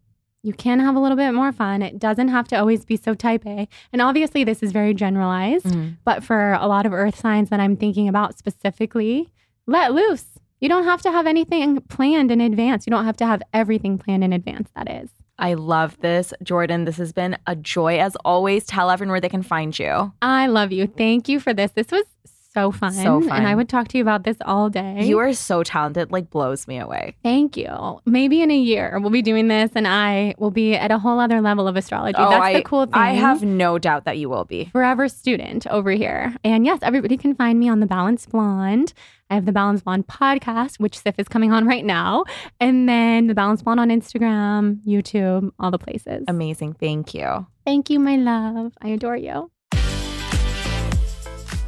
you can have a little bit more fun. It doesn't have to always be so type A. And obviously, this is very generalized. Mm-hmm. But for a lot of earth signs that I'm thinking about specifically, let loose. You don't have to have anything planned in advance. You don't have to have everything planned in advance, that is. I love this. Jordan, this has been a joy as always. Tell everyone where they can find you. I love you. Thank you for this. This was so fun. So fun. And I would talk to you about this all day. You are so talented. Like, blows me away. Thank you. Maybe in a year we'll be doing this and I will be at a whole other level of astrology. Oh, That's I, the cool thing. I have no doubt that you will be. Forever student over here. And yes, everybody can find me on The Balanced Blonde. I have The Balanced Blonde podcast, which Sif is coming on right now. And then The Balanced Blonde on Instagram, YouTube, all the places. Amazing. Thank you. Thank you, my love. I adore you.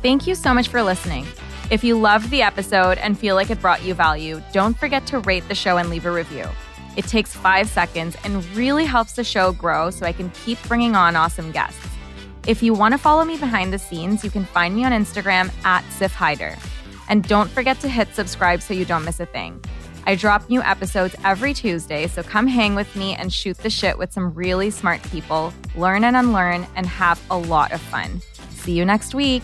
Thank you so much for listening. If you loved the episode and feel like it brought you value, don't forget to rate the show and leave a review. It takes five seconds and really helps the show grow so I can keep bringing on awesome guests. If you want to follow me behind the scenes, you can find me on Instagram at Sif Heider. And don't forget to hit subscribe so you don't miss a thing. I drop new episodes every Tuesday, so come hang with me and shoot the shit with some really smart people, learn and unlearn, and have a lot of fun. See you next week.